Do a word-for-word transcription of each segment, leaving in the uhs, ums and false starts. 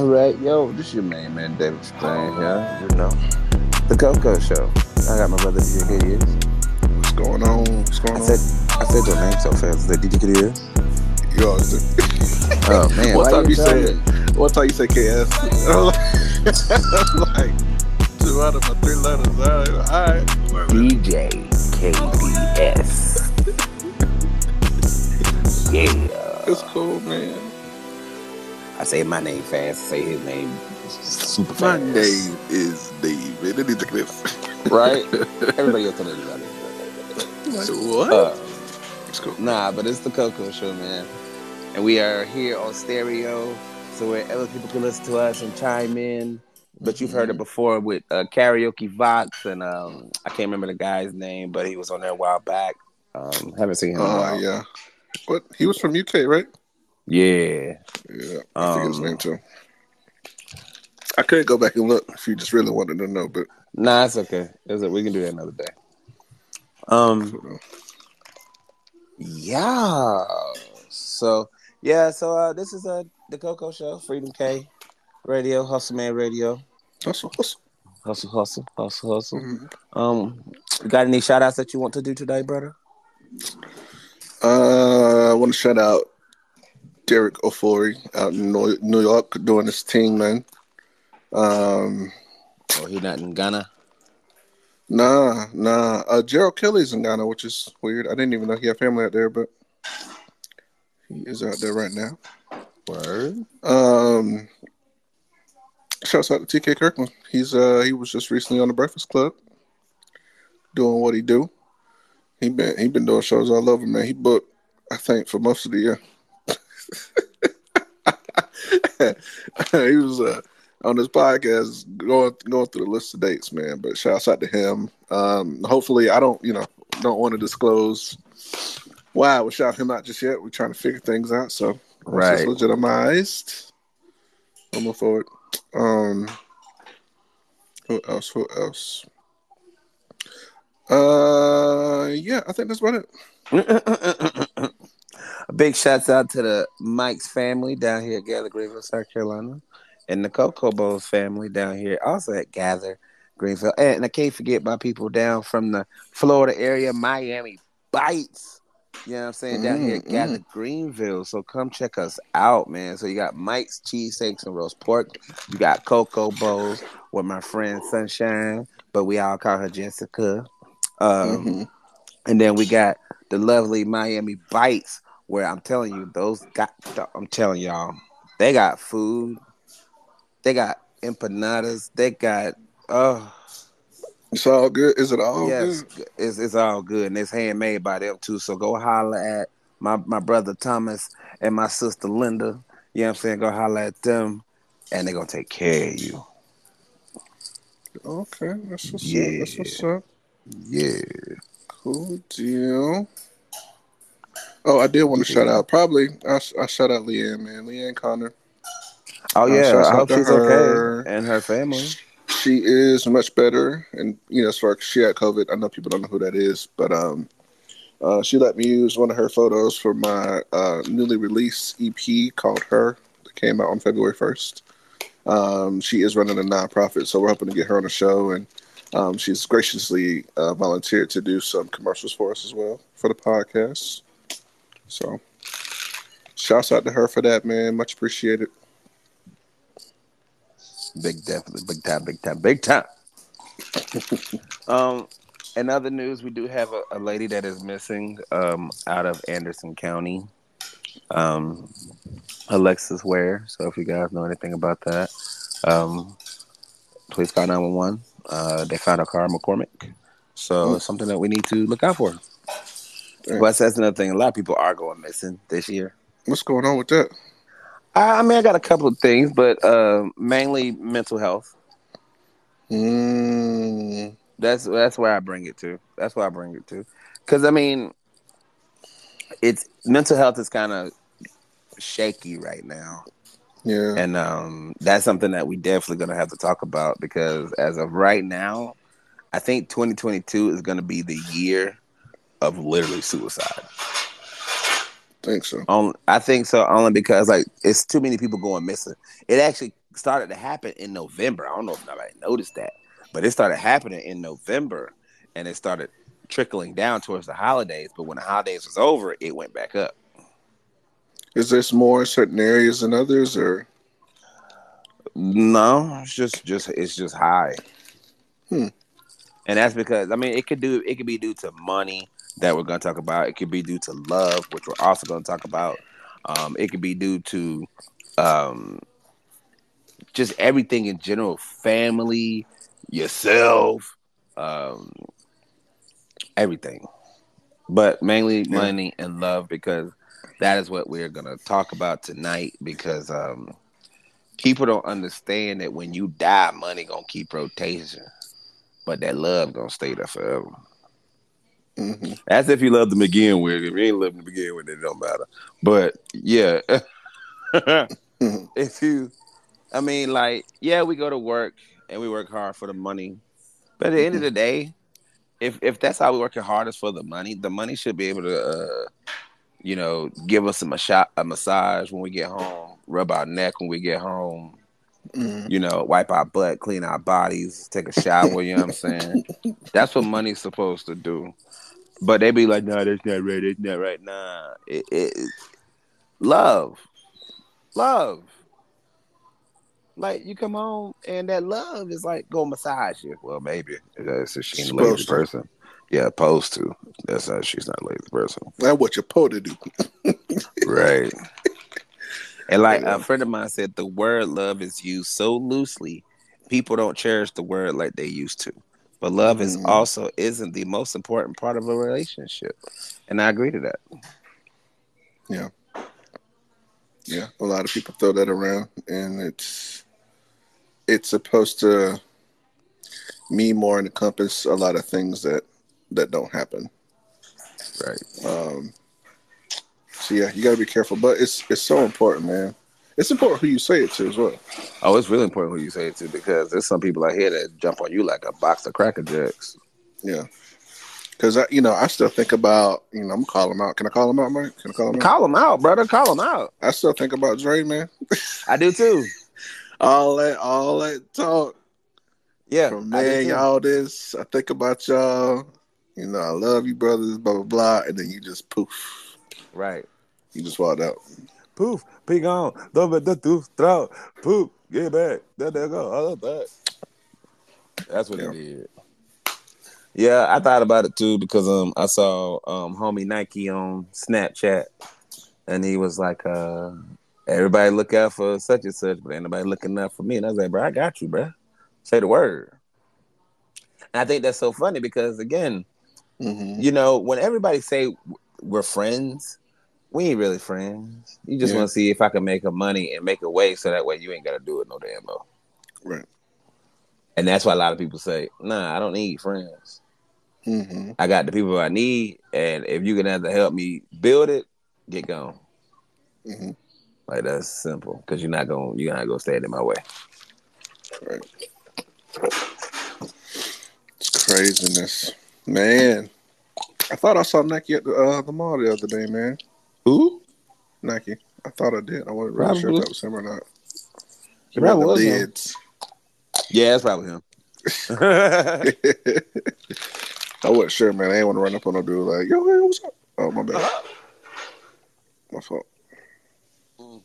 All right, yo, this is your main man, David Stein here. You know, the Coco Show. I got my brother, D J K D S. What's going on? What's going I said, on? I said your name so fast. Is that D J K D S? You always do. Oh, man. What time you, you say What time you say K S? I'm like, two out of my three letters. All right. All right. D J K D S. Yeah. It's cool, man. I say my name fast, I say his name super fast. My name is David. It needs a clip. Right? Everybody else knows about it. So what? Uh, it's cool. Nah, but it's the Coco Show, man. And we are here on stereo, so where other people can listen to us and chime in. But you've heard it before with uh, Karaoke Vox, and um, I can't remember the guy's name, but he was on there a while back. Um, haven't seen him. Oh, uh, yeah. What? He was from U K, right? Yeah. Yeah. I forget um, his name too. I could go back and look if you just really wanted to know, but nah, it's okay. It's okay. We can do that another day. Um Yeah. So yeah, so uh, this is uh the Coco Show, Freedom K Radio, Hustle Man Radio. Hustle, hustle. Hustle, hustle, hustle, hustle. Mm-hmm. Um got any shout outs that you want to do today, brother? Uh I wanna shout out Derek Ofori out in New York doing his thing, man. Um, oh, he not in Ghana? Nah, nah. Uh, Gerald Kelly's in Ghana, which is weird. I didn't even know he had family out there, but he is out there right now. Word. Um, shouts out to T K Kirkland. He's uh, he was just recently on The Breakfast Club doing what he do. He been he been doing shows all over, man. He booked, I think, for most of the year. He was uh, on this podcast going going through the list of dates, man. But shouts out to him. Um, hopefully, I don't, you know, don't want to disclose why I would shout him out just yet. We're trying to figure things out, so right, this is legitimized. I'm going forward. Um, who else? Who else? Uh, yeah, I think that's about it. A big shout out to the Mike's family down here at Gather Greenville, South Carolina, and the Coco Bowls family down here also at Gather Greenville. And, and I can't forget my people down from the Florida area, Miami Bites. You know what I'm saying? Down mm, here at Gather mm. Greenville. So come check us out, man. So you got Mike's cheesesteaks and roast pork. You got Coco Bowls with my friend Sunshine, but we all call her Jessica. Um, mm-hmm. And then we got the lovely Miami Bites, where I'm telling you, those got, I'm telling y'all, they got food, they got empanadas, they got, oh. It's all good? Is it all yes, good? Yes, it's, it's all good, and it's handmade by them, too, so go holler at my, my brother Thomas and my sister Linda, you know what I'm saying, go holler at them, and they're going to take care of you. Okay, that's what's yeah. up, that's what's up. Yeah. Cool deal. Oh, I did want to shout out. Probably, I, I shout out Leanne, man. Leanne Connor. Oh, yeah. Um, I hope she's her. okay. And her family. She is much better. And, you know, as far as she had COVID, I know people don't know who that is. But um, uh, she let me use one of her photos for my uh, newly released E P called Her that came out on February first. Um, she is running a nonprofit, so we're hoping to get her on the show. And um, she's graciously uh, volunteered to do some commercials for us as well for the podcast. So, shouts out to her for that, man. Much appreciated. Big, definitely, big time, big time, big time. um, in other news, we do have a, a lady that is missing um, out of Anderson County, um, Alexis Ware. So, if you guys know anything about that, um, please call nine one one. Uh, they found a car in McCormick, so mm. something that we need to look out for. But well, that's another thing. A lot of people are going missing this year. What's going on with that? I mean, I got a couple of things, but uh, mainly mental health. Mm. That's that's where I bring it to. That's where I bring it to. Because, I mean, it's mental health is kind of shaky right now. Yeah. And um, that's something that we definitely going to have to talk about because as of right now, I think twenty twenty-two is going to be the year of literally suicide. I think so. Um, I think so only because like it's too many people going missing. It actually started to happen in November. I don't know if nobody noticed that, but it started happening in November, and it started trickling down towards the holidays. But when the holidays was over, it went back up. Is this more in certain areas than others, or no? It's just, just it's just high. Hmm. And that's because, I mean, it could do it could be due to money that we're going to talk about. It could be due to love, which we're also going to talk about. Um, it could be due to um, just everything in general, family, yourself, um, everything. But mainly money and love, because that is what we're going to talk about tonight, because um, people don't understand that when you die, money going to keep rotation, but that love going to stay there forever. Mm-hmm. As if you loved them again with. If you ain't loved them again with, it don't matter. But yeah, mm-hmm. if you, I mean, like, yeah, we go to work and we work hard for the money. But at the mm-hmm. end of the day, if if that's how we work hardest for the money, the money should be able to, uh, you know, give us a, mas- a massage when we get home, rub our neck when we get home. Mm-hmm. You know, wipe our butt, clean our bodies, take a shower. You know what I'm saying? That's what money's supposed to do. But they be like, "No, that's not right. That's not right." Nah, it, it, it love, love. Like, you come home and that love is like gonna massage you. Well, maybe that's if she's a lazy person. Yeah, opposed to. That's how she's not a lazy person. That's what you're supposed to do, right? And like a friend of mine said, the word love is used so loosely, people don't cherish the word like they used to. But love is also isn't the most important part of a relationship. And I agree to that. Yeah. Yeah. A lot of people throw that around, and it's it's supposed to mean more and encompass a lot of things that, that don't happen. Right. Um So yeah, you gotta be careful, but it's it's so important, man. It's important who you say it to as well. Oh, it's really important who you say it to, because there's some people out here that jump on you like a box of Cracker Jacks. Yeah, because I, you know, I still think about, you know, I'm gonna call them out. Can I call them out, Mike? Can I call them? Call out? them out, brother. Call them out. I still think about Dre, man. I do too. All that, all that talk. Yeah, from man, y'all this. I think about y'all. You know, I love you, brothers. Blah blah blah, and then you just poof. Right. You just walked out. Poof, be gone. Throw, poop, get back. There they go. I love that. That's what yeah. it did. Yeah, I thought about it too, because um I saw um homie Nike on Snapchat, and he was like, uh everybody look out for such and such, but ain't nobody looking out for me. And I was like, bro, I got you, bro. Say the word. And I think that's so funny because, again, mm-hmm. you know, when everybody say we're friends, we ain't really friends. You just yeah. want to see if I can make her money and make her way, so that way you ain't got to do it no damn more. Right. And that's why a lot of people say, nah, I don't need friends. Mm-hmm. I got the people I need, and if you're going to have to help me build it, get gone. Mm-hmm. Like, that's simple, because you're not going you're not going to stand in my way. Right. It's craziness. Man. I thought I saw Nike at the, uh, the mall the other day, man. Who? Nike. I thought I did. I wasn't really probably. sure if that was him or not. He probably was him. Yeah, that's probably him. I wasn't sure, man. I didn't want to run up on no dude like, yo, hey, what's up? Oh, my bad. Uh-huh. My fault. Mm.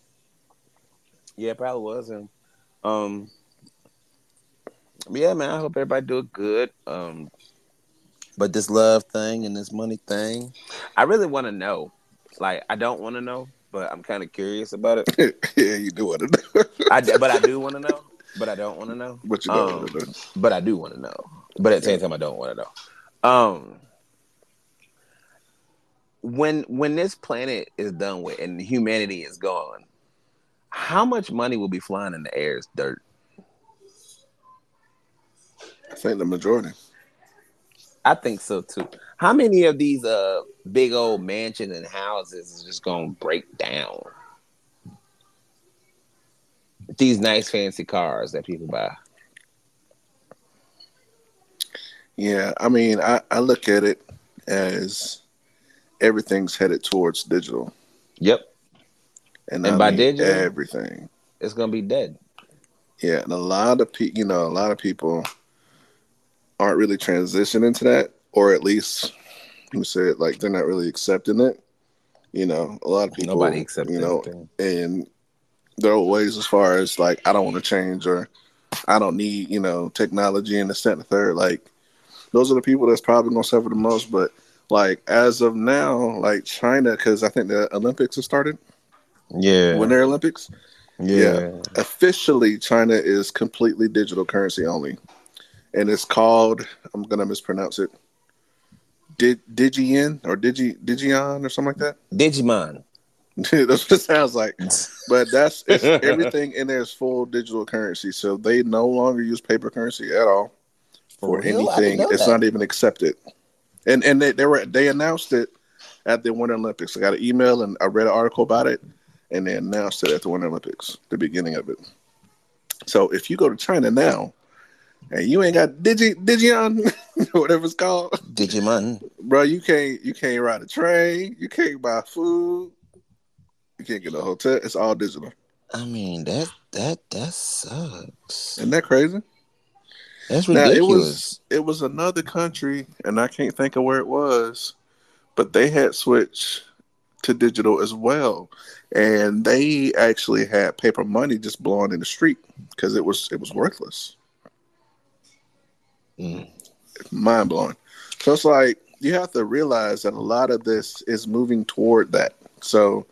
Yeah, it probably was him. Um, yeah, man, I hope everybody doing good. Um, But this love thing and this money thing, I really want to know. Like, I don't want to know, but I'm kind of curious about it. Yeah, you do want to know. I, but I do want to know, but I don't want to know. But you don't um, want to know. But I do want to know. But at the same time, I don't want to know. Um, when when this planet is done with and humanity is gone, how much money will be flying in the air as dirt? I think the majority. I think so too. How many of these uh big old mansions and houses is just gonna break down? These nice fancy cars that people buy. Yeah, I mean, I, I look at it as everything's headed towards digital. Yep. And, and by mean digital, everything. It's gonna be dead. Yeah, and a lot of people, you know, a lot of people aren't really transitioning to that, or at least you said like they're not really accepting it. You know, a lot of people, nobody accepts, you know, anything. And their old ways as far as like, I don't want to change, or I don't need, you know, technology and this, that, and the third. Like, those are the people that's probably going to suffer the most. But like, as of now, like China, because I think the Olympics have started. Yeah. Winter Olympics. Yeah. yeah. Officially, China is completely digital currency only. And it's called, I'm going to mispronounce it, Dig- Digien or Digi Digion or something like that. Digimon. That's what it sounds like. But that's it's, everything in there is full digital currency. So they no longer use paper currency at all for, for anything. It's that. Not even accepted. And and they they were they announced it at the Winter Olympics. I got an email and I read an article about it, and they announced it at the Winter Olympics, the beginning of it. So if you go to China now and you ain't got Digi Digion, whatever it's called, Digimon, bro, you can't you can't ride a train, you can't buy food, you can't get a hotel. It's all digital. I mean that that that sucks. Isn't that crazy? That's ridiculous. Now, it was it was another country, and I can't think of where it was, but they had switched to digital as well, and they actually had paper money just blowing in the street because it was it was worthless. Mm. Mind blowing. So it's like you have to realize that a lot of this is moving toward that. So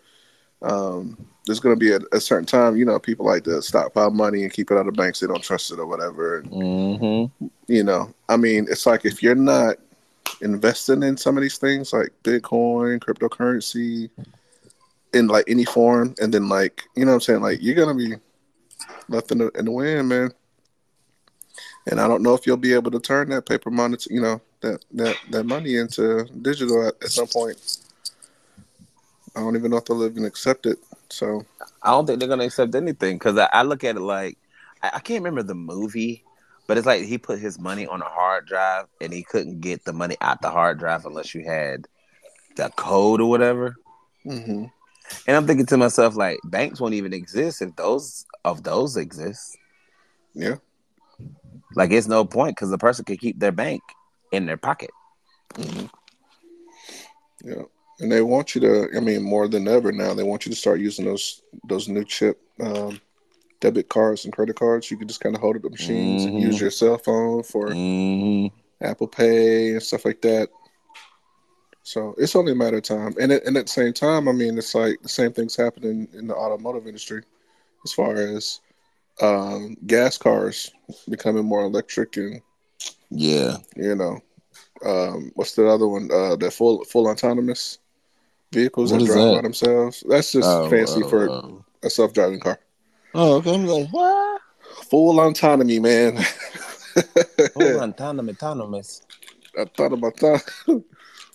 um, there's going to be a, a certain time, you know, people like to stockpile money and keep it out of banks. They don't trust it or whatever. And, mm-hmm. You know, I mean, it's like if you're not investing in some of these things like Bitcoin, cryptocurrency, in like any form, and then like, you know what I'm saying? Like you're going to be left in the, in the wind, man. And I don't know if you'll be able to turn that paper money, you know, that, that, that money into digital at, at some point. I don't even know if they'll even accept it. So I don't think they're going to accept anything because I, I look at it like, I, I can't remember the movie, but it's like he put his money on a hard drive and he couldn't get the money out the hard drive unless you had the code or whatever. Mm-hmm. And I'm thinking to myself, like, banks won't even exist if those of those exist. Yeah. Like, it's no point because the person can keep their bank in their pocket. Mm-hmm. Yeah. And they want you to, I mean, more than ever now, they want you to start using those those new chip um, debit cards and credit cards. You can just kind of hold up the machines mm-hmm. and use your cell phone for mm-hmm. Apple Pay and stuff like that. So it's only a matter of time. And, it, and at the same time, I mean, it's like the same thing's happening in the automotive industry as far as um, gas cars becoming more electric and, yeah, you know, um, what's the other one? Uh, the full full autonomous. Vehicles what that drive that? By themselves. That's just oh, fancy oh, for oh. a self-driving car. Oh, okay. I'm like, what? Full autonomy, man. Full autonomy, autonomous. Autonomous.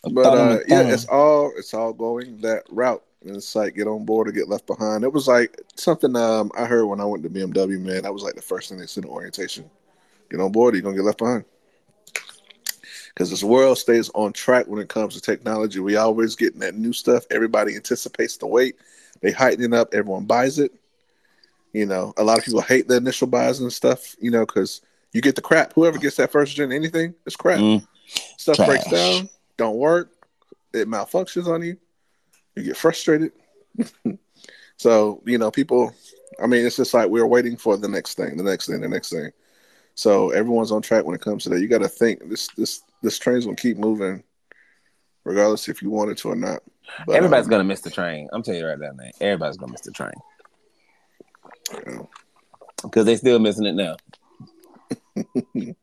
But uh, yeah, it's all it's all going that route. And it's like get on board or get left behind. It was like something um, I heard when I went to B M W, man. That was like the first thing they said in orientation. Get on board or you're going to get left behind. Because this world stays on track when it comes to technology. We always getting that new stuff. Everybody anticipates the wait. They heightening up. Everyone buys it. You know, a lot of people hate the initial buys and stuff, you know, because you get the crap. Whoever gets that first gen anything, it's crap. Mm. Stuff Trash. breaks down. Don't work. It malfunctions on you. You get frustrated. So, you know, people, I mean, it's just like we're waiting for the next thing, the next thing, the next thing. So everyone's on track when it comes to that. You got to think this, this, This train's gonna keep moving, regardless if you want it to or not. But, Everybody's um, gonna miss the train. I'm telling you right now, man. Everybody's gonna miss the train because yeah. they still missing it now.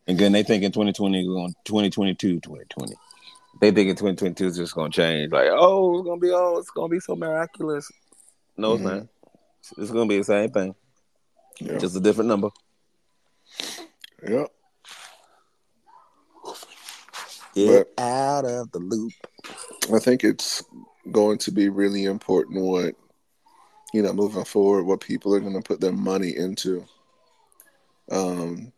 And then they think in twenty twenty, going twenty twenty-two, twenty twenty. They think in twenty twenty-two is just gonna change. Like, oh, it's gonna be oh, it's gonna be so miraculous. No, mm-hmm. it's not. It's gonna be the same thing, yeah. just a different number. Yep. Yeah. Get but out of the loop. I think it's going to be really important what, you know, moving forward, what people are going to put their money into. Um,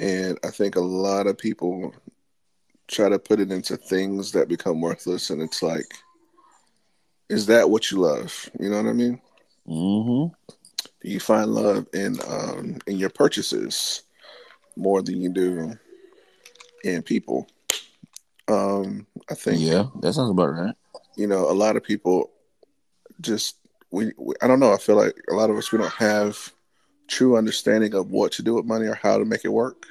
and I think a lot of people try to put it into things that become worthless. And it's like, is that what you love? You know what I mean? Mm-hmm. Do you find love in um, in your purchases more than you do in people? Um, I think. Yeah, that sounds about right. You know, a lot of people just we, we. I don't know. I feel like a lot of us we don't have true understanding of what to do with money or how to make it work.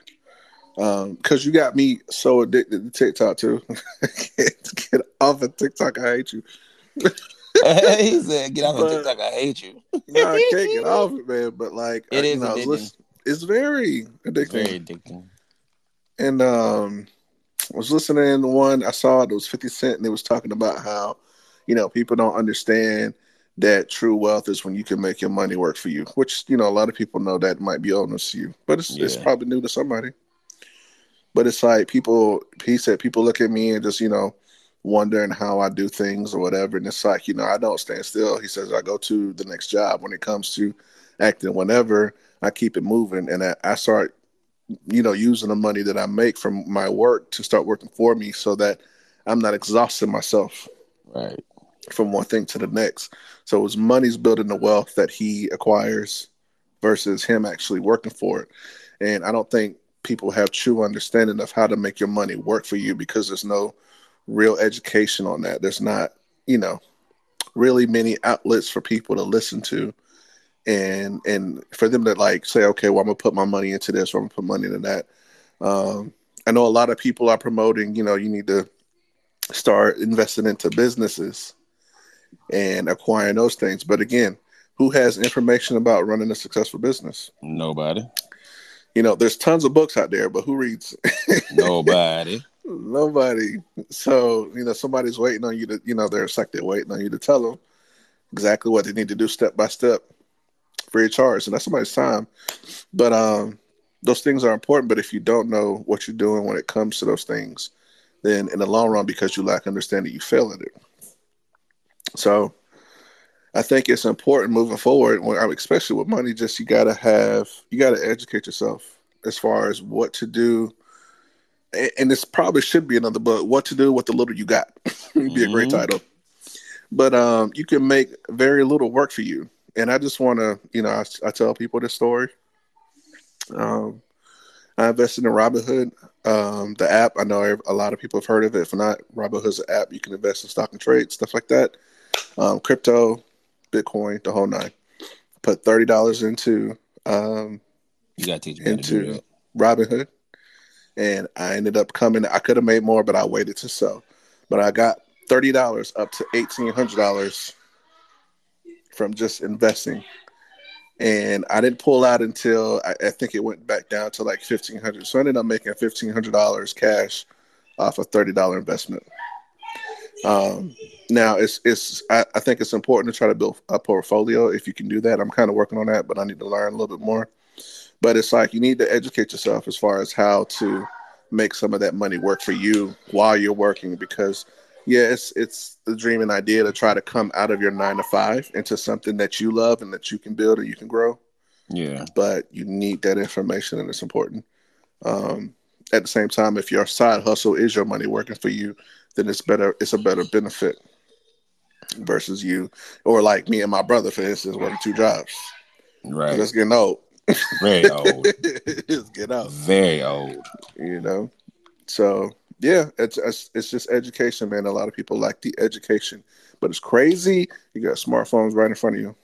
Um, because you got me so addicted to TikTok too. get, get off of TikTok! I hate you. He said, "Get off of TikTok! I hate you." No, I can't get off it, man. But like, it I, is. You know, addicting. It's very addicting. It's very addicting. And um, I was listening to one I saw. It was fifty Cent, and it was talking about how, you know, people don't understand that true wealth is when you can make your money work for you. Which, you know, a lot of people know that might be honest to you, but it's yeah. it's probably new to somebody. But it's like people, he said, people look at me and just, you know, wondering how I do things or whatever. And it's like, you know, I don't stand still. He says, I go to the next job when it comes to acting. Whenever I keep it moving and I, I start, you know, using the money that I make from my work to start working for me so that I'm not exhausting myself right from one thing to the next. So it's money's building the wealth that he acquires versus him actually working for it. And I don't think people have true understanding of how to make your money work for you because there's no real education on that. There's not, you know, really many outlets for people to listen to and, and for them to like say, okay, well, I'm gonna put my money into this or I'm gonna put money into that. Um, I know a lot of people are promoting, you know, you need to start investing into businesses and acquiring those things. But again, who has information about running a successful business? Nobody. You know, there's tons of books out there, but who reads? Nobody. Nobody. So, you know, somebody's waiting on you to, you know, they're like they're waiting on you to tell them exactly what they need to do step by step, free of charge. And that's somebody's time. But um, those things are important. But if you don't know what you're doing when it comes to those things, then in the long run, because you lack understanding, you fail at it. So I think it's important moving forward, when, especially with money, just you got to have, you got to educate yourself as far as what to do. And this probably should be another book, What to Do with the Little You Got. It'd be mm-hmm. a great title. But um, you can make very little work for you. And I just want to, you know, I, I tell people this story. Um, I invested in Robinhood, um, the app. I know a lot of people have heard of it. If not, Robinhood's an app. You can invest in stock and trade, stuff like that. Um, crypto, Bitcoin, the whole nine. Put thirty dollars into um, you gotta teach me into Robinhood, and I ended up coming. I could have made more, but I waited to sell. But I got thirty dollars up to eighteen hundred dollars from just investing, and I didn't pull out until I, I think it went back down to like fifteen hundred. So I ended up making fifteen hundred dollars cash off a thirty dollar investment. Um, now it's, it's, I, I think it's important to try to build a portfolio if you can do that. I'm kind of working on that, but I need to learn a little bit more, but it's like, you need to educate yourself as far as how to make some of that money work for you while you're working, because yeah, it's, it's the dream and idea to try to come out of your nine to five into something that you love and that you can build or you can grow. Yeah. But you need that information and it's important. Um, at the same time, if your side hustle is your money working for you, then it's better. It's a better benefit versus you, or like me and my brother, for instance, working two jobs. Right, that's getting old. Very old. It's getting old. Very old. You know, so yeah, it's, it's it's just education, man. A lot of people like the education, but it's crazy. You got smartphones right in front of you,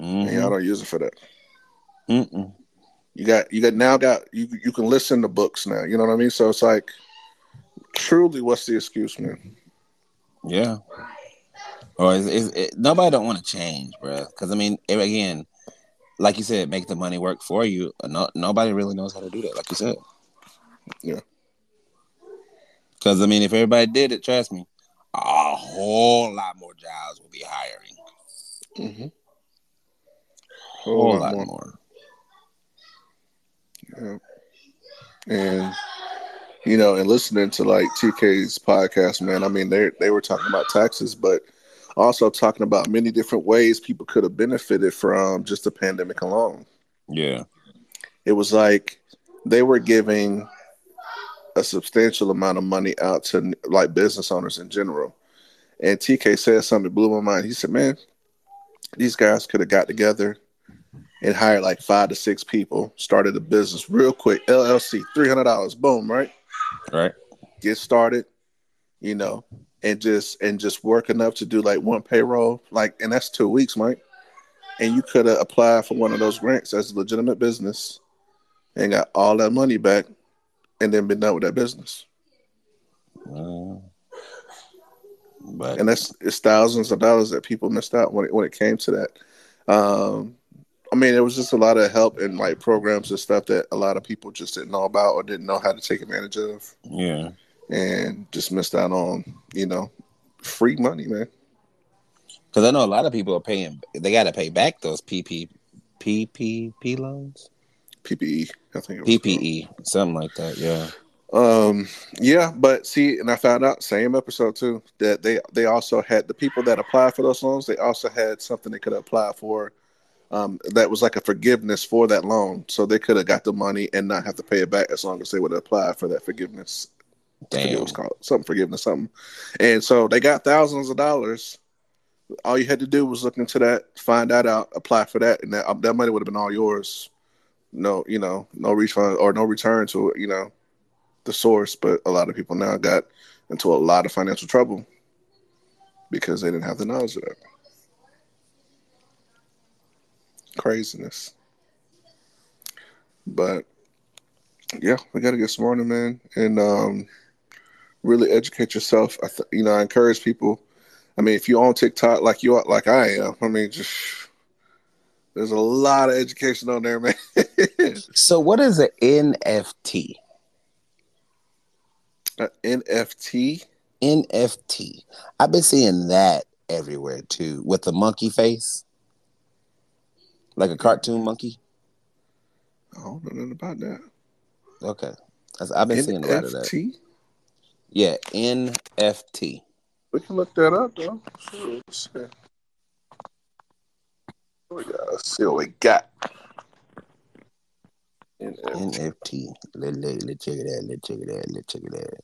mm-hmm. and y'all don't use it for that. Mm-mm. You got you got now got you you can listen to books now. You know what I mean? So it's like. Truly, what's the excuse, man? Yeah. Or is, is it, nobody don't want to change, bro. Because I mean, again, like you said, make the money work for you. No, nobody really knows how to do that, like you said. Yeah. Because I mean, if everybody did it, trust me, a whole lot more jobs will be hiring. Mm-hmm. Whole, whole lot, lot more. more. Yeah. And. You know, and listening to like T K's podcast, man, I mean, they they were talking about taxes, but also talking about many different ways people could have benefited from just the pandemic alone. Yeah. It was like they were giving a substantial amount of money out to like business owners in general. And T K said something that blew my mind. He said, man, these guys could have got together and hired like five to six people, started a business real quick, L L C, three hundred dollars, boom, right? Right. Get started, you know, and just and just work enough to do like one payroll, like, and that's two weeks, Mike. And you could have applied for one of those grants as a legitimate business and got all that money back and then been done with that business. Uh, but and that's it's thousands of dollars that people missed out when it, when it came to that. Um, I mean, there was just a lot of help and like programs and stuff that a lot of people just didn't know about or didn't know how to take advantage of. Yeah. And just missed out on, you know, free money, man. Because I know a lot of people are paying, they got to pay back those P P P P P loans. P P E, I think it was. P P E, called. Something like that, yeah. Um, yeah, but see, and I found out, same episode too, that they, they also had, the people that applied for those loans, they also had something they could apply for um, that was like a forgiveness for that loan. So they could have got the money and not have to pay it back as long as they would have applied for that forgiveness. Damn. I forget what it was called. Something forgiveness, something. And so they got thousands of dollars. All you had to do was look into that, find that out, apply for that, and that, that money would have been all yours. No, you know, no refund or no return to, you know, the source. But a lot of people now got into a lot of financial trouble because they didn't have the knowledge of that. Craziness. But yeah, we got to get smarter, man, and um, really educate yourself. I th- you know, I encourage people. I mean, if you're on TikTok like you are, like I am, I mean, just there's a lot of education on there, man. So, what is an N F T? An N F T? N F T. I've been seeing that everywhere too, with the monkey face, like a cartoon monkey. I don't know nothing about that. Okay, I've been N F T? Seeing a lot of that. Yeah, N F T. We can look that up, though. Sure. Sure. We gotta see what we got. N F T. Let, let, let check it out. Let check it out. Let check it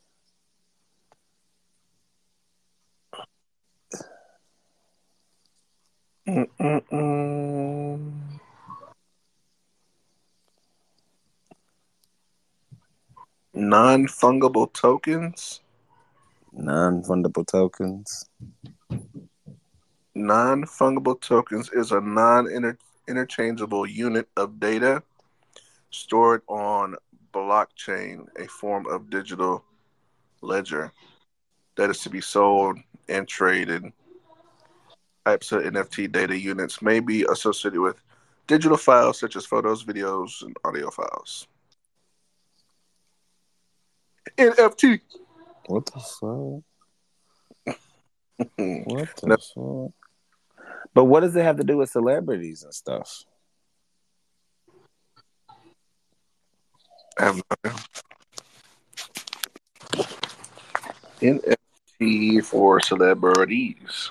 out. Mm-mm-mm. Non-fungible tokens. Non-fungible tokens. Non-fungible tokens is a non-interchangeable unit of data stored on blockchain, a form of digital ledger that is to be sold and traded. Types of N F T data units may be associated with digital files such as photos, videos, and audio files. N F T. What the fuck? What the no. fuck? But what does it have to do with celebrities and stuff? I have no idea. N F T for celebrities.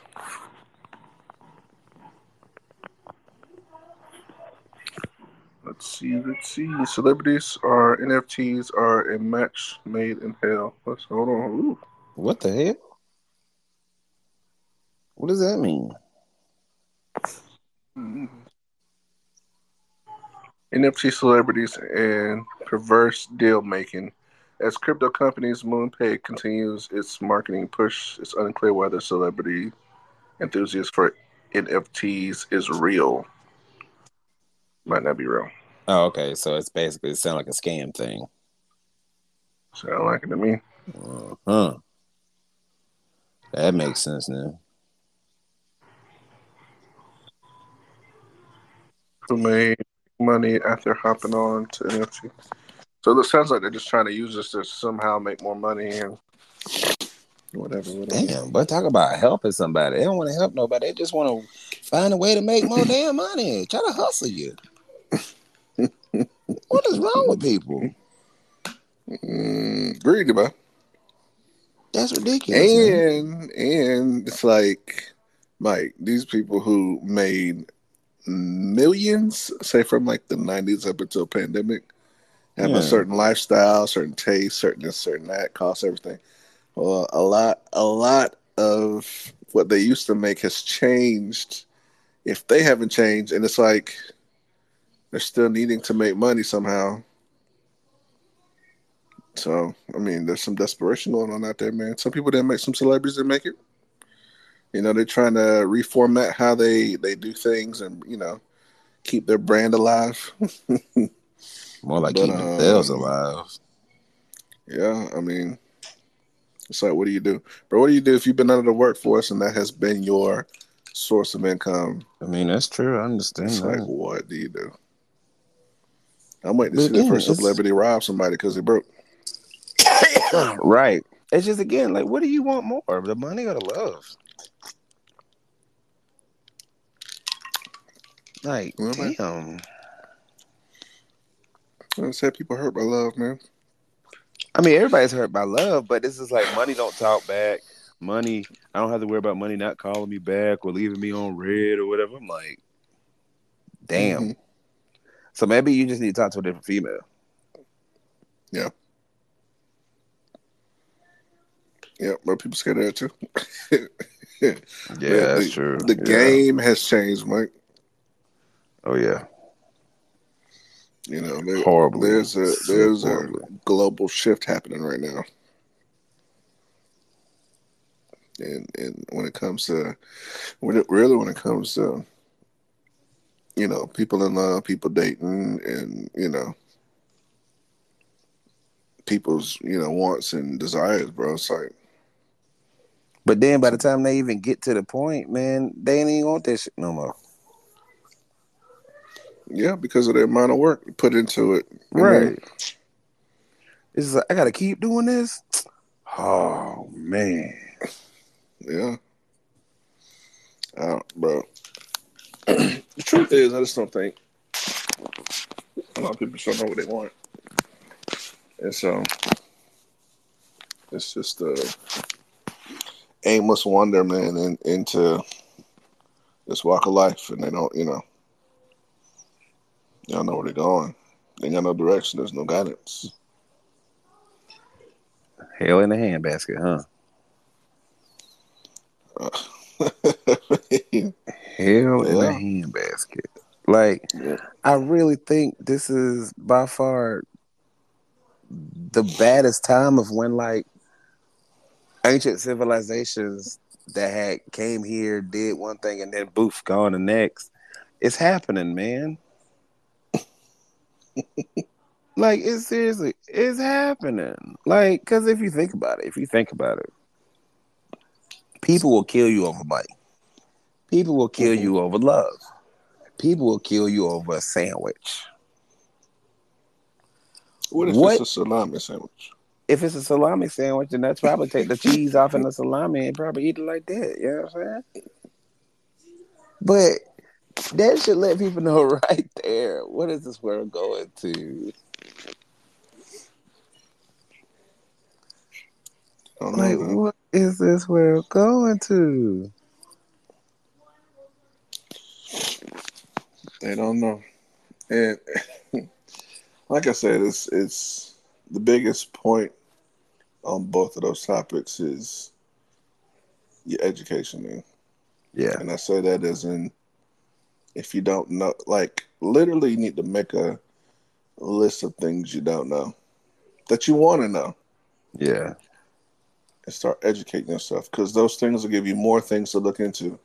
Let's see, let's see. Celebrities are, N F Ts are a match made in hell. Let's hold on. Ooh. What the hell? What does that mean? Mm-hmm. N F T celebrities and perverse deal making. As crypto companies Moonpay continues its marketing push, it's unclear whether celebrity enthusiasm for N F Ts is real. Might not be real. Oh, okay. So it's basically, it sounds like a scam thing. Sound like it to me. Uh-huh. That makes sense now. Who made money after hopping on to N F T? So it sounds like they're just trying to use this to somehow make more money and whatever. whatever. Damn, but talk about helping somebody. They don't want to help nobody. They just want to find a way to make more damn money. Try to hustle you. What is wrong with people? Mm, greedy, man. That's ridiculous. And man. and it's like, Mike, these people who made millions, say from like the nineties up until pandemic, have yeah. a certain lifestyle, certain taste, certain this, certain that, costs everything. Well, a lot, a lot of what they used to make has changed. If they haven't changed, and it's like, they're still needing to make money somehow. So, I mean, there's some desperation going on out there, man. Some people didn't make, some celebrities didn't make it. You know, they're trying to reformat how they, they do things and, you know, keep their brand alive. More like but, keeping um, themselves alive. Yeah, I mean, it's like, what do you do? But what do you do if you've been out of the workforce and that has been your source of income? I mean, that's true. I understand it's that. It's like, what do you do? I'm waiting to but see again, the first it's... celebrity rob somebody because they broke. Right. It's just, again, like, what do you want more? The money or the love? Like, well, damn. I just had people hurt by love, man. I mean, everybody's hurt by love, but this is like money don't talk back. Money, I don't have to worry about money not calling me back or leaving me on red or whatever. I'm like, damn. Mm-hmm. So maybe you just need to talk to a different female. Yeah. Yeah, but people scared of that too. Yeah, man, that's the, true. The yeah. game has changed, Mike. Oh yeah. You know, there, horrible. There's a there's horrible. a global shift happening right now, and and when it comes to, when it really when it comes to, you know, people in love, people dating, and you know, people's you know wants and desires, bro. It's like, but then by the time they even get to the point, man, they ain't even want that shit no more. Yeah, because of the amount of work put into it. Right. It's just like, I got to keep doing this? Oh, man. Yeah. Uh, bro. The truth is, I just don't think a lot of people don't know what they want. And so, it's just uh, aimless wander, man, in, into this walk of life. And they don't, you know. Y'all know where they're going. They got no direction. There's no guidance. Hell in the handbasket, huh? Uh, Hell yeah. in the handbasket. Like, yeah. I really think this is by far the baddest time of when, like, ancient civilizations that had came here, did one thing, and then, boof, gone the next. It's happening, man. Like, it's seriously, it's happening. Like, because if you think about it, if you think about it, people will kill you over money. People will kill mm-hmm. you over love. People will kill you over a sandwich. What if what? it's a salami sandwich? If it's a salami sandwich, then that's probably take the cheese off in the salami and probably eat it like that. You know what I'm saying? But that should let people know right there, what is this world going to? Oh, like, man. What is this world going to? They don't know. And like I said, it's it's the biggest point on both of those topics is your education, man. Yeah. And I say that as in, if you don't know, like, literally you need to make a list of things you don't know that you want to know. Yeah. And start educating yourself, because those things will give you more things to look into.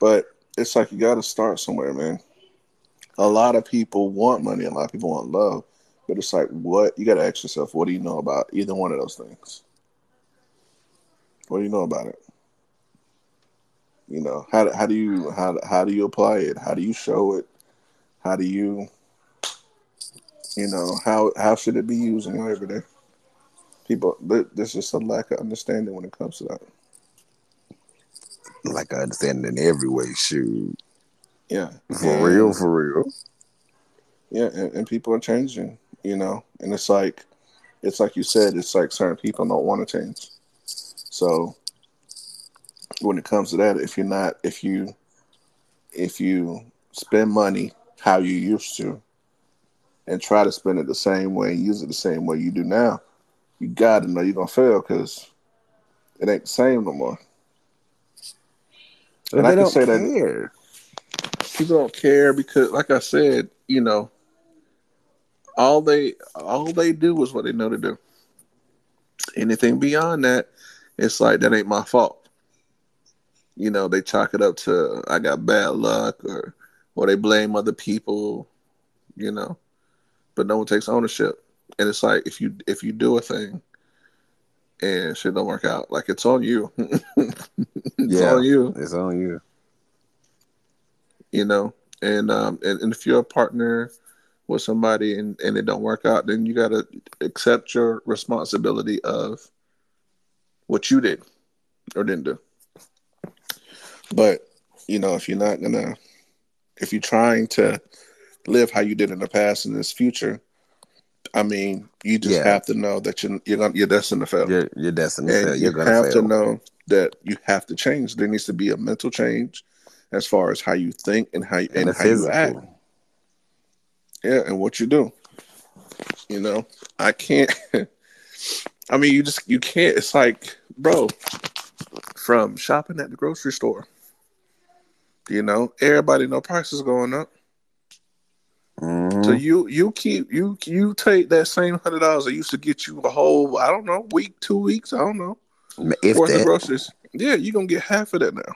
But it's like, you got to start somewhere, man. A lot of people want money. A lot of people want love. But it's like, what? You got to ask yourself, what do you know about either one of those things? What do you know about it? You know, how how do you how how do you apply it? How do you show it? How do you you know how how should it be used in your everyday? People, there's just a lack of understanding when it comes to that. Like, I understand in every way, shoot. Yeah, for and, real, for real. Yeah, and, and people are changing, you know, and it's like it's like you said, it's like certain people don't want to change, so. When it comes to that, if you're not, if you, if you spend money how you used to, and try to spend it the same way, use it the same way you do now, you gotta know you're gonna fail, because it ain't the same no more. And I can say that people don't care, because, like I said, you know, all they all they do is what they know to do. Anything beyond that, it's like, that ain't my fault. You know, they chalk it up to, I got bad luck, or or they blame other people, you know. But no one takes ownership. And it's like, if you if you do a thing and shit don't work out, like, it's on you. it's yeah, on you. It's on you. You know, and um, and, and if you're a partner with somebody and, and it don't work out, then you got to accept your responsibility of what you did or didn't do. But, you know, if you're not going to, if you're trying to live how you did in the past in this future, I mean, you just yeah. have to know that you're you're, gonna, you're destined to fail. You're, you're destined to fail. You're you gonna have fail. to know that you have to change. There needs to be a mental change as far as how you think and how, and and how you act. Yeah, and what you do. You know, I can't. I mean, you just, you can't. It's like, bro, from shopping at the grocery store, you know, everybody know prices going up. Mm-hmm. So you you keep you you take that same hundred dollars that used to get you a whole, I don't know, week, two weeks, I don't know, if worth that, of groceries. Yeah, you're gonna get half of that now.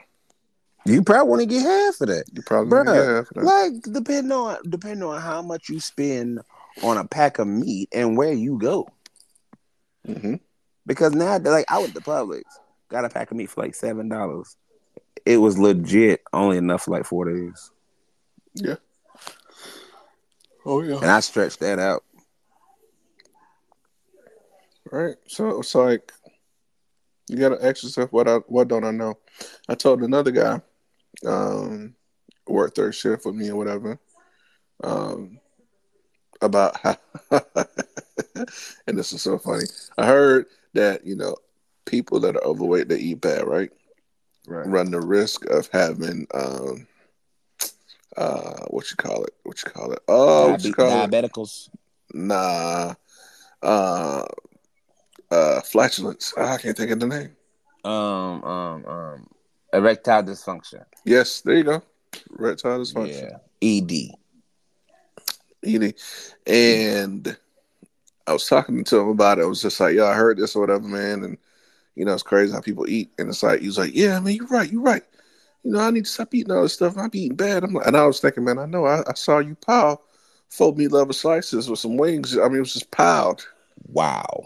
You probably want to get half of that. You probably want to get half of that. Like, depending on depending on how much you spend on a pack of meat and where you go. Mm-hmm. Because now, like, I went to Publix, got a pack of meat for like seven dollars. It was legit only enough for like four days. Yeah. Oh yeah. And I stretched that out. Right. So it's like, you gotta ask yourself, what I what don't I know? I told another guy, um, worked third shift with me or whatever, um, about how and this is so funny. I heard that, you know, people that are overweight, they eat bad, right? Right. Run the risk of having um Uh, what you call it? What you call it? Oh, Diabe- what you call diabeticals. It? Nah, uh, uh, flatulence. Oh, I can't think of the name. Um, um, um, erectile dysfunction. Yes, there you go. Erectile dysfunction. Yeah. E D. E D. And I was talking to him about it. I was just like, "Yo, I heard this or whatever, man." And you know, it's crazy how people eat. And it's like, he was like, "Yeah, man, you're right. You're right. You know, I need to stop eating all this stuff. I be eating bad." I'm like, and I was thinking, man, I know. I, I saw you pile four meat lover slices with some wings. I mean, it was just piled. Wow.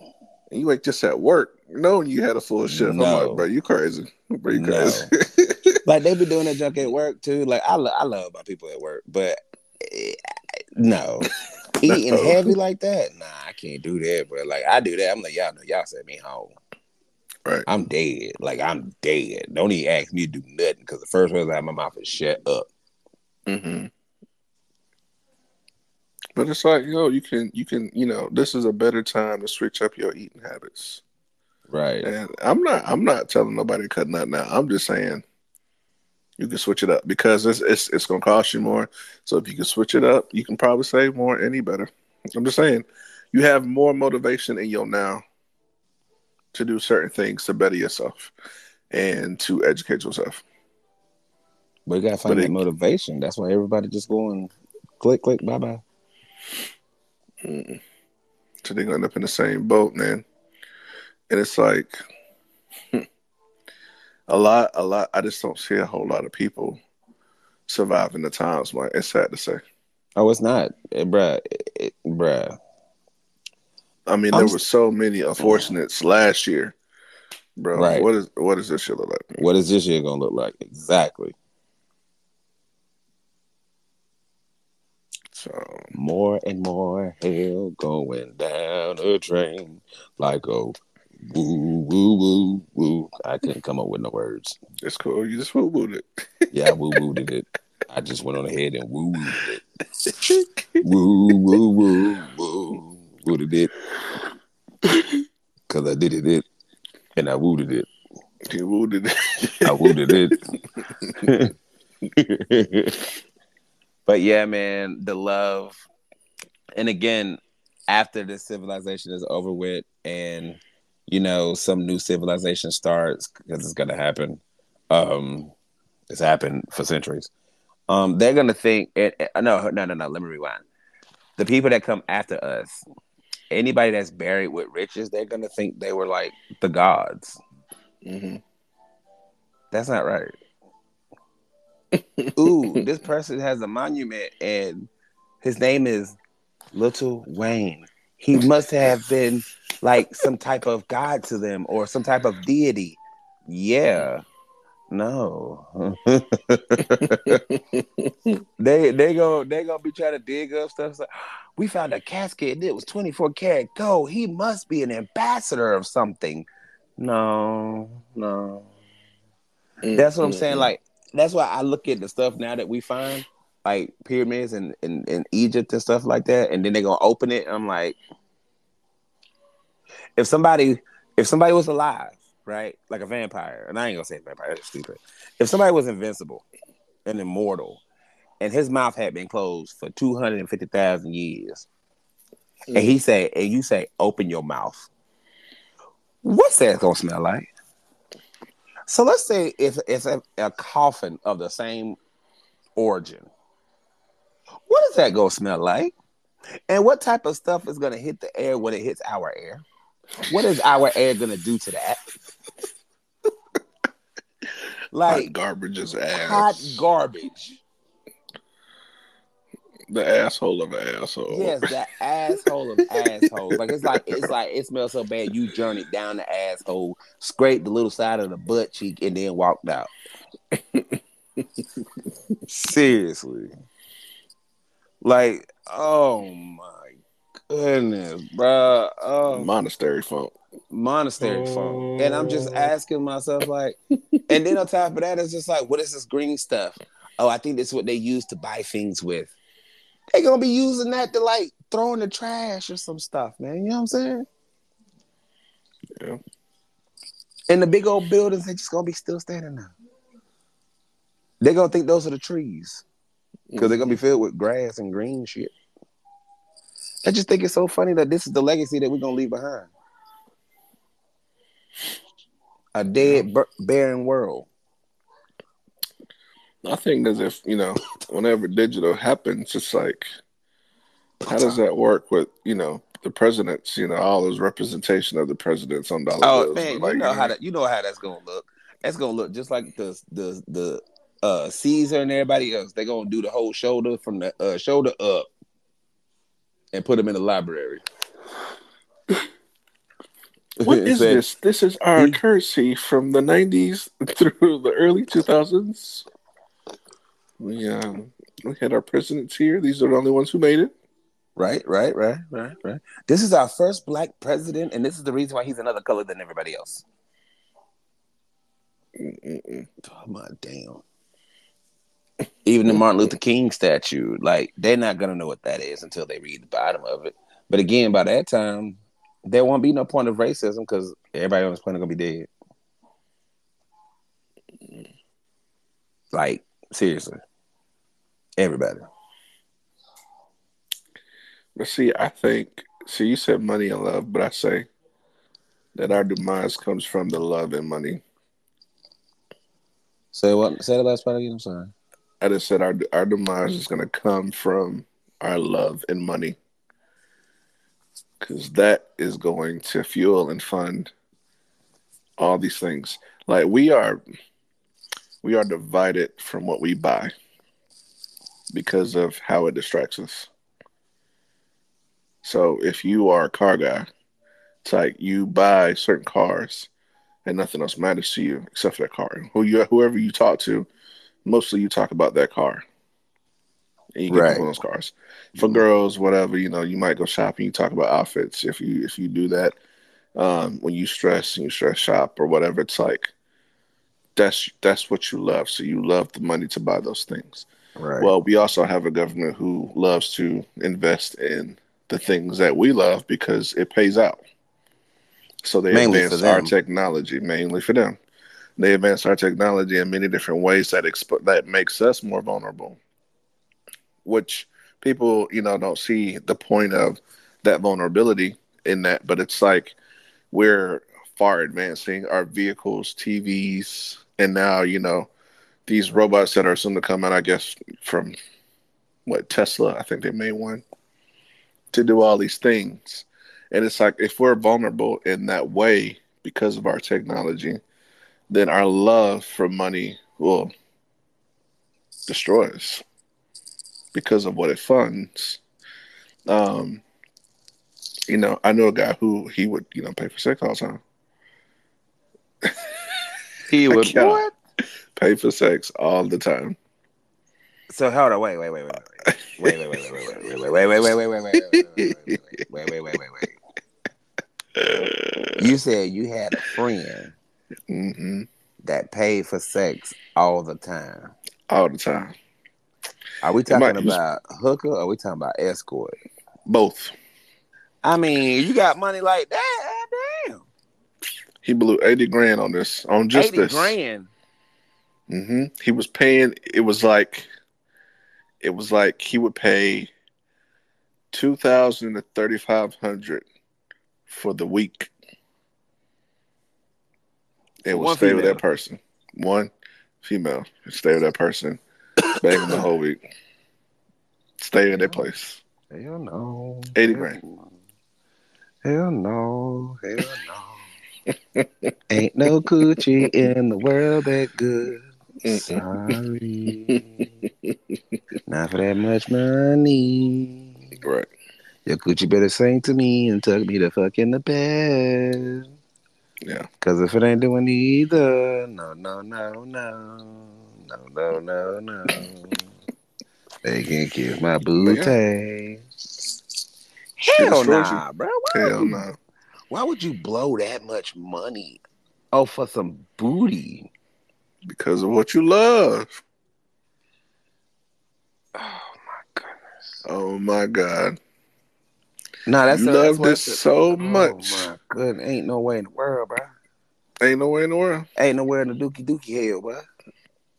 And you ate just at work, knowing you had a full shift. No. I'm like, bro, you crazy. Bro, you crazy. No. Like, they be doing that junk at work, too. Like, I, lo- I love my people at work, but eh, no. Eating no. heavy like that? Nah, I can't do that, bro. Like, I do that. I'm like, y'all know, y'all sent me home. Right. I'm dead. Like, I'm dead. Don't even ask me to do nothing, because the first words out of my mouth is shut up. Mm-hmm. But it's like, yo, you can, you can, you know, this is a better time to switch up your eating habits. Right. And I'm not, I'm not telling nobody to cut nothing out. I'm just saying you can switch it up, because it's, it's, it's going to cost you more. So if you can switch it up, you can probably save more and eat better. I'm just saying, you have more motivation in your now to do certain things to better yourself and to educate yourself. But you gotta find but that it, motivation. That's why everybody just going click, click, bye bye. So they're gonna end up in the same boat, man. And it's like a lot, a lot. I just don't see a whole lot of people surviving the times. Like, it's sad to say. Oh, it's not, it, bruh, it, it, bruh. I mean, there I'm, were so many unfortunates last year, bro. Right. What is what is this shit look like? What is this year gonna look like? Exactly. So more and more hell going down a drain, like a woo woo woo woo. I couldn't come up with no words. It's cool. You just woo wooed it. Yeah, I woo wooed it. I just went on ahead and woo wooed it. Woo woo woo woo. Wooted it, cause I did it, it, and I wooted it. You wooted it. I wooted it. But yeah, man, the love, and again, after this civilization is over with, and you know, some new civilization starts, because it's gonna happen. Um, it's happened for centuries. Um, they're gonna think. It, no, no, no, no. Let me rewind. the people that come after us, anybody that's buried with riches, they're gonna think they were like the gods. Mm-hmm. That's not right. Ooh, this person has a monument and his name is Little Wayne. He must have been like some type of god to them or some type of deity. Yeah. No. they they go they gonna be trying to dig up stuff. Like, we found a casket and it was twenty-four karat gold. He must be an ambassador of something. No, no. Mm-hmm. That's what I'm saying. Like, that's why I look at the stuff now that we find, like pyramids in, in, in Egypt and stuff like that, and then they're gonna open it. I'm like, if somebody if somebody was alive, right? Like a vampire, and I ain't gonna say vampire, that's stupid. If somebody was invincible and immortal, and his mouth had been closed for two hundred and fifty thousand years, mm-hmm. and he say, and you say, open your mouth. What's that gonna smell like? So let's say if it's a, a coffin of the same origin, what is that gonna smell like? And what type of stuff is gonna hit the air when it hits our air? What is our air gonna do to that? Like hot garbage is ass. Hot garbage. The asshole of an asshole. Yes, the asshole of assholes. Like it's like it's like it smells so bad you journeyed down the asshole, scraped the little side of the butt cheek, and then walked out. Seriously. Like, oh my goodness, bro. Oh. Monastery funk. Monastery oh. funk. And I'm just asking myself, like, and then on top of that, it's just like, what is this green stuff? Oh, I think that's what they use to buy things with. They gonna be using that to like throw in the trash or some stuff, man. You know what I'm saying? Yeah. And the big old buildings, they just gonna be still standing there. They're gonna think those are the trees because they're gonna be filled with grass and green shit. I just think it's so funny that this is the legacy that we're gonna leave behind. A dead, bar- barren world. I think as if, you know, whenever digital happens, it's like, how does that work with, you know, the presidents, you know, all those representation of the presidents on dollar bills? Oh, man, like, you know how that, you know how that's going to look. That's going to look just like the the the uh, Caesar and everybody else. They're going to do the whole shoulder from the uh, shoulder up and put them in the library. What is said, this? This is our currency from the nineties through the early two thousands. We um we had our presidents here. These are the only ones who made it. Right, right, right, right, right. This is our first black president, and this is the reason why he's another color than everybody else. Mm-mm-mm. Oh my damn! Even the Martin Luther King statue, like they're not gonna know what that is until they read the bottom of it. But again, by that time, there won't be no point of racism because everybody on this planet gonna be dead. Like. Seriously, everybody. But see, I think, see, you said money and love, but I say that our demise comes from the love and money. Say what? Say the last part again. I'm sorry. I just said our our demise is going to come from our love and money, because that is going to fuel and fund all these things. Like we are. We are divided from what we buy because of how it distracts us. So if you are a car guy, it's like you buy certain cars and nothing else matters to you except for that car. Who you, whoever you talk to, mostly you talk about that car. And you get right. those cars. For girls, whatever, you know, you might go shopping, you talk about outfits. If you if you do that, um, when you stress and you stress shop or whatever, it's like, That's that's what you love. So you love the money to buy those things. Right. Well, we also have a government who loves to invest in the things that we love because it pays out. So they mainly advance our technology, mainly for them. They advance our technology in many different ways that expo- that makes us more vulnerable, which people, you know, don't see the point of that vulnerability in that. But it's like we're far advancing our vehicles, T Vs, and now, you know, these robots that are soon to come out, I guess, from, what, Tesla? I think they made one. to do all these things. And it's like, if we're vulnerable in that way because of our technology, then our love for money will destroy us because of what it funds. Um, you know, I know a guy who he would, you know, pay for sex all the time. He would what? Pay for sex all the time. So hold on, wait, wait, wait, wait, wait, wait, wait, wait, wait, wait, wait, wait, wait, wait, wait, wait, wait, wait, wait. You said you had a friend that paid for sex all the time. All the time. Are we talking about hooker or are we talking about escort? Both. I mean, you got money like that, damn. He blew eighty grand on this, on just this. Eighty grand. Mm-hmm. He was paying. It was like, it was like he would pay two thousand to thirty five hundred for the week. It would stay female. with that person. One female would stay with that person, bang the whole week. Stay in their place. Hell no. Eighty hell grand. No. Hell no. Hell no. Ain't no coochie in the world that good. Sorry. Not for that much money. Right. Your coochie better sing to me and tuck me the fuck in the bed. Yeah. Because if it ain't doing either, no, no, no, no. No, no, no, no. They can kiss my booty. Hell nah, bro. Hell nah. Why would you blow that much money? Oh, for some booty? Because of what you love. Oh my goodness. Oh my God. No, nah, that's you a, love that's this so much. Oh my goodness, ain't no way in the world, bro. Ain't no way in the world. Ain't nowhere in the dookie dookie hell, bro.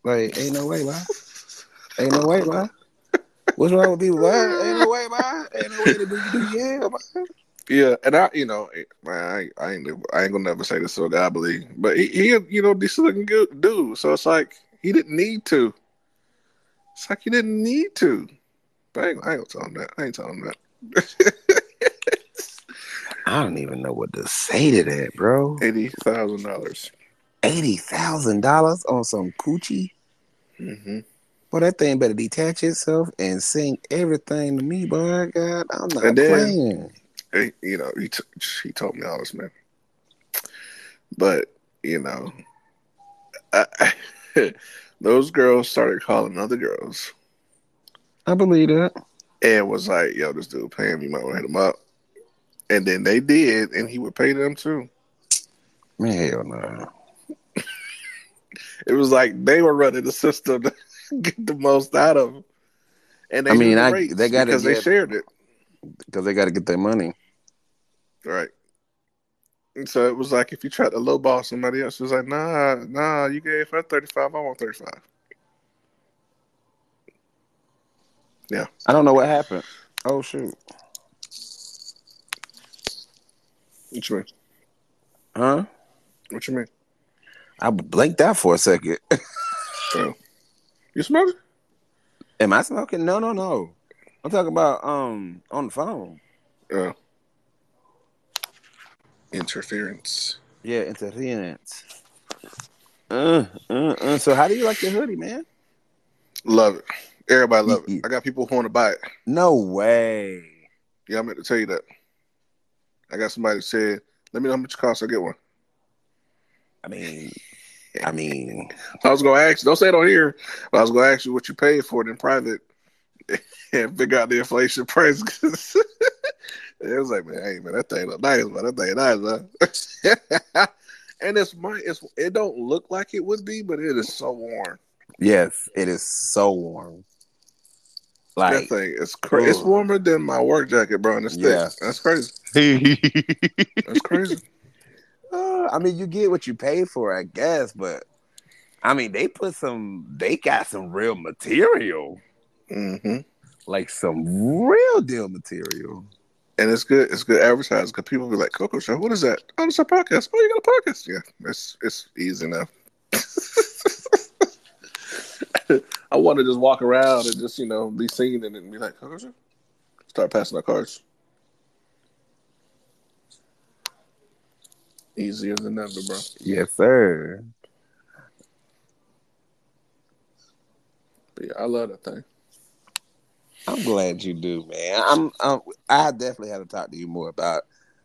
Like, ain't no way, bro. Ain't no way, bro. What's wrong with people, bro? Ain't no way, bro. Ain't no way in the dookie dookie hell, bro. Yeah, and I, you know, man, I, I ain't, I ain't gonna never say this to a guy I believe, but he, he you know, this looking good dude. So it's like he didn't need to. It's like he didn't need to. But I ain't, I ain't gonna tell him that. I ain't telling him that. I don't even know what to say to that, bro. Eighty thousand dollars. Eighty thousand dollars on some coochie. Mm-hmm. Boy, that thing better detach itself and sing everything to me, boy. God, I'm not and playing. Then, you know, he, t- he told me all this, man. But, you know, I, I, those girls started calling other girls. I believe that. And was like, yo, this dude paying me, you might want to hit him up. And then they did, and he would pay them too. Man, hell no. It was like they were running the system to get the most out of them. And they I mean, I, they got because it, they yeah. shared it. Because they got to get their money. Right. And so it was like if you tried to lowball somebody else, it was like, nah, nah, you gave her thirty-five, I want thirty-five. Yeah. I don't know what happened. Oh, shoot. What you mean? Huh? What you mean? I blanked out for a second. Oh. You smoking? Am I smoking? No, no, no. I'm talking about um on the phone. Yeah. Interference. Yeah, interference. Uh, uh, uh. So how do you like your hoodie, man? Love it. Everybody love it. I got people who want to buy it. No way. Yeah, I meant to tell you that. I got somebody who said, let me know how much it costs, I'll get one. I mean, I mean. I was going to ask you, don't say it on here, but I was going to ask you what you paid for it in private. And figure out the inflation price. It was like, man, hey, man, that thing look nice, man. That thing nice, man. And it's my, it's it don't look like it would be, but it is so warm. Yes, it is so warm. Like that thing is crazy. It's warmer than my work jacket, bro. And it's thick. Yeah. That's crazy. That's crazy. Uh, I mean, you get what you pay for, I guess. But I mean, they put some. They got some real material. Mm-hmm. Like some real deal material, and it's good. It's good advertising because people be like, "Coco Show, what is that? Oh, it's a podcast. Oh, you got a podcast? Yeah, it's it's easy enough." I want to just walk around and just you know be seen and be like, "Coco Show," start passing our cards. Easier than ever, bro. Yes, sir. But yeah, I love that thing. I'm glad you do, man. I'm, I'm, I definitely have to talk to you more about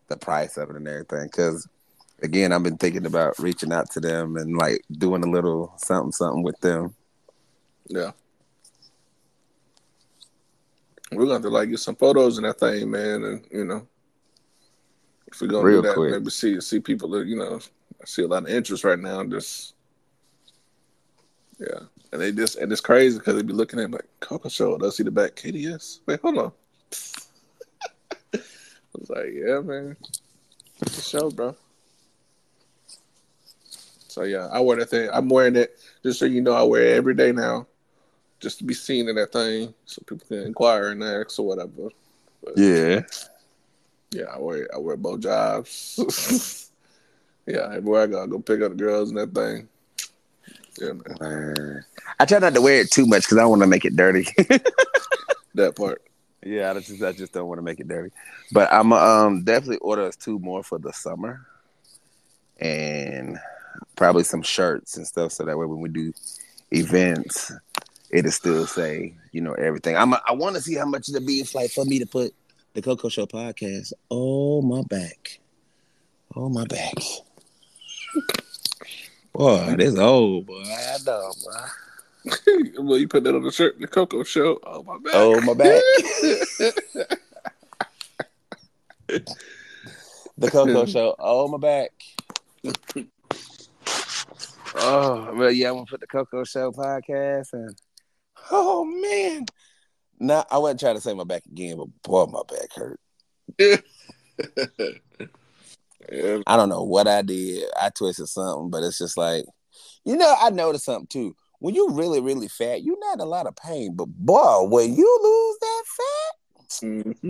the price of it and everything, because, again, I've been thinking about reaching out to them and, like, doing a little something, something with them. Yeah. We're going to, like, get some photos and that thing, man, and, you know, if we're going to do that, quick. Maybe see, see people that, you know, I see a lot of interest right now, just, yeah. And they just, and it's crazy because they be looking at me like, Coco Show, they'll see the back, K D S. Wait, hold on. I was like, yeah, man. It's a show, bro. So, yeah, I wear that thing. I'm wearing it, just so you know, I wear it every day now, just to be seen in that thing so people can inquire and ask or whatever. But, yeah. Yeah, I wear it. I wear both jobs. Yeah, everywhere I go, I go pick up the girls and that thing. Yeah, man. I try not to wear it too much because I don't want to make it dirty. That part. Yeah, I just I just don't want to make it dirty. But I'm um definitely order us two more for the summer, and probably some shirts and stuff so that way when we do events, it'll still say, you know, everything. I'm a, I want to see how much it'll be. It's like for me to put the Coco Show podcast. Oh my back, oh my back. Boy, this old, boy. I know, boy. Well, you put that on the shirt, the Coco Show. Oh, my back. Oh, my back. The Coco Show. Oh, my back. Oh, well, yeah, I'm going to put the Coco Show podcast and oh, man. Now, I wasn't trying to say my back again, but boy, my back hurt. Yeah. I don't know what I did. I twisted something, but it's just like, you know, I noticed something too. When you really, really fat, you're not in a lot of pain, but boy, when you lose that fat, mm-hmm.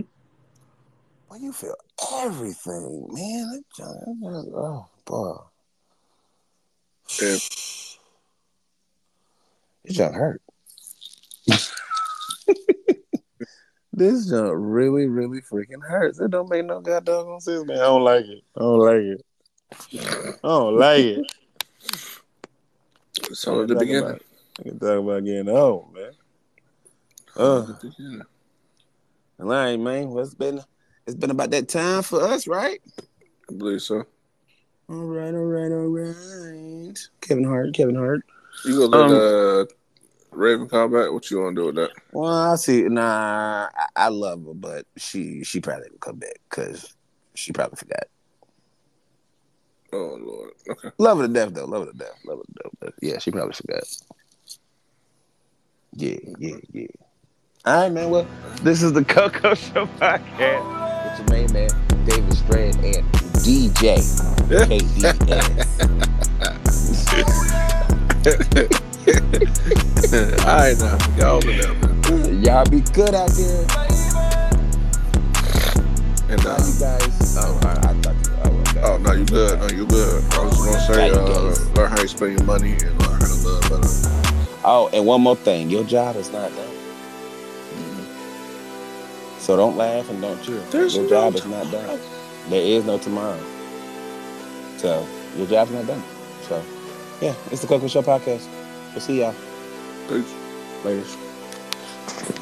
Boy, you feel everything, man. Oh, boy. Yeah. This junk hurt. This junk really, really freaking hurts. It don't make no goddamn sense, man. I don't like it. I don't like it. I don't like it. It's all at the beginning. I can talk about getting old, man. Uh, all right, man. Well, it's been, it's been about that time for us, right? I believe so. All right, all right, all right. Kevin Hart, Kevin Hart. You go look um, uh Raven combat, what you want to do with that? Well, I see. Nah, I, I love her, but she she probably didn't come back because she probably forgot. Oh, Lord. Okay. Love her to death, though. Love her to death. Love her to death. But yeah, she probably forgot. Yeah, yeah, yeah. All right, man. Well, this is the Coco Show podcast with your main man, David Strand, and D J K D S. All right, now y'all be there, man. Y'all be good out there. And uh, you guys. Oh, I, I thought you. I was, I oh no, you good. No, you good. I was gonna say, uh, learn how you spend your money and learn how to love better. Oh, and one more thing, your job is not done. Mm-hmm. So don't laugh and don't cheer. There's your no job tomorrow. Is not done. There is no tomorrow. So your job's not done. So yeah, it's the Coco Show podcast. We'll see y'all. Peace. Later.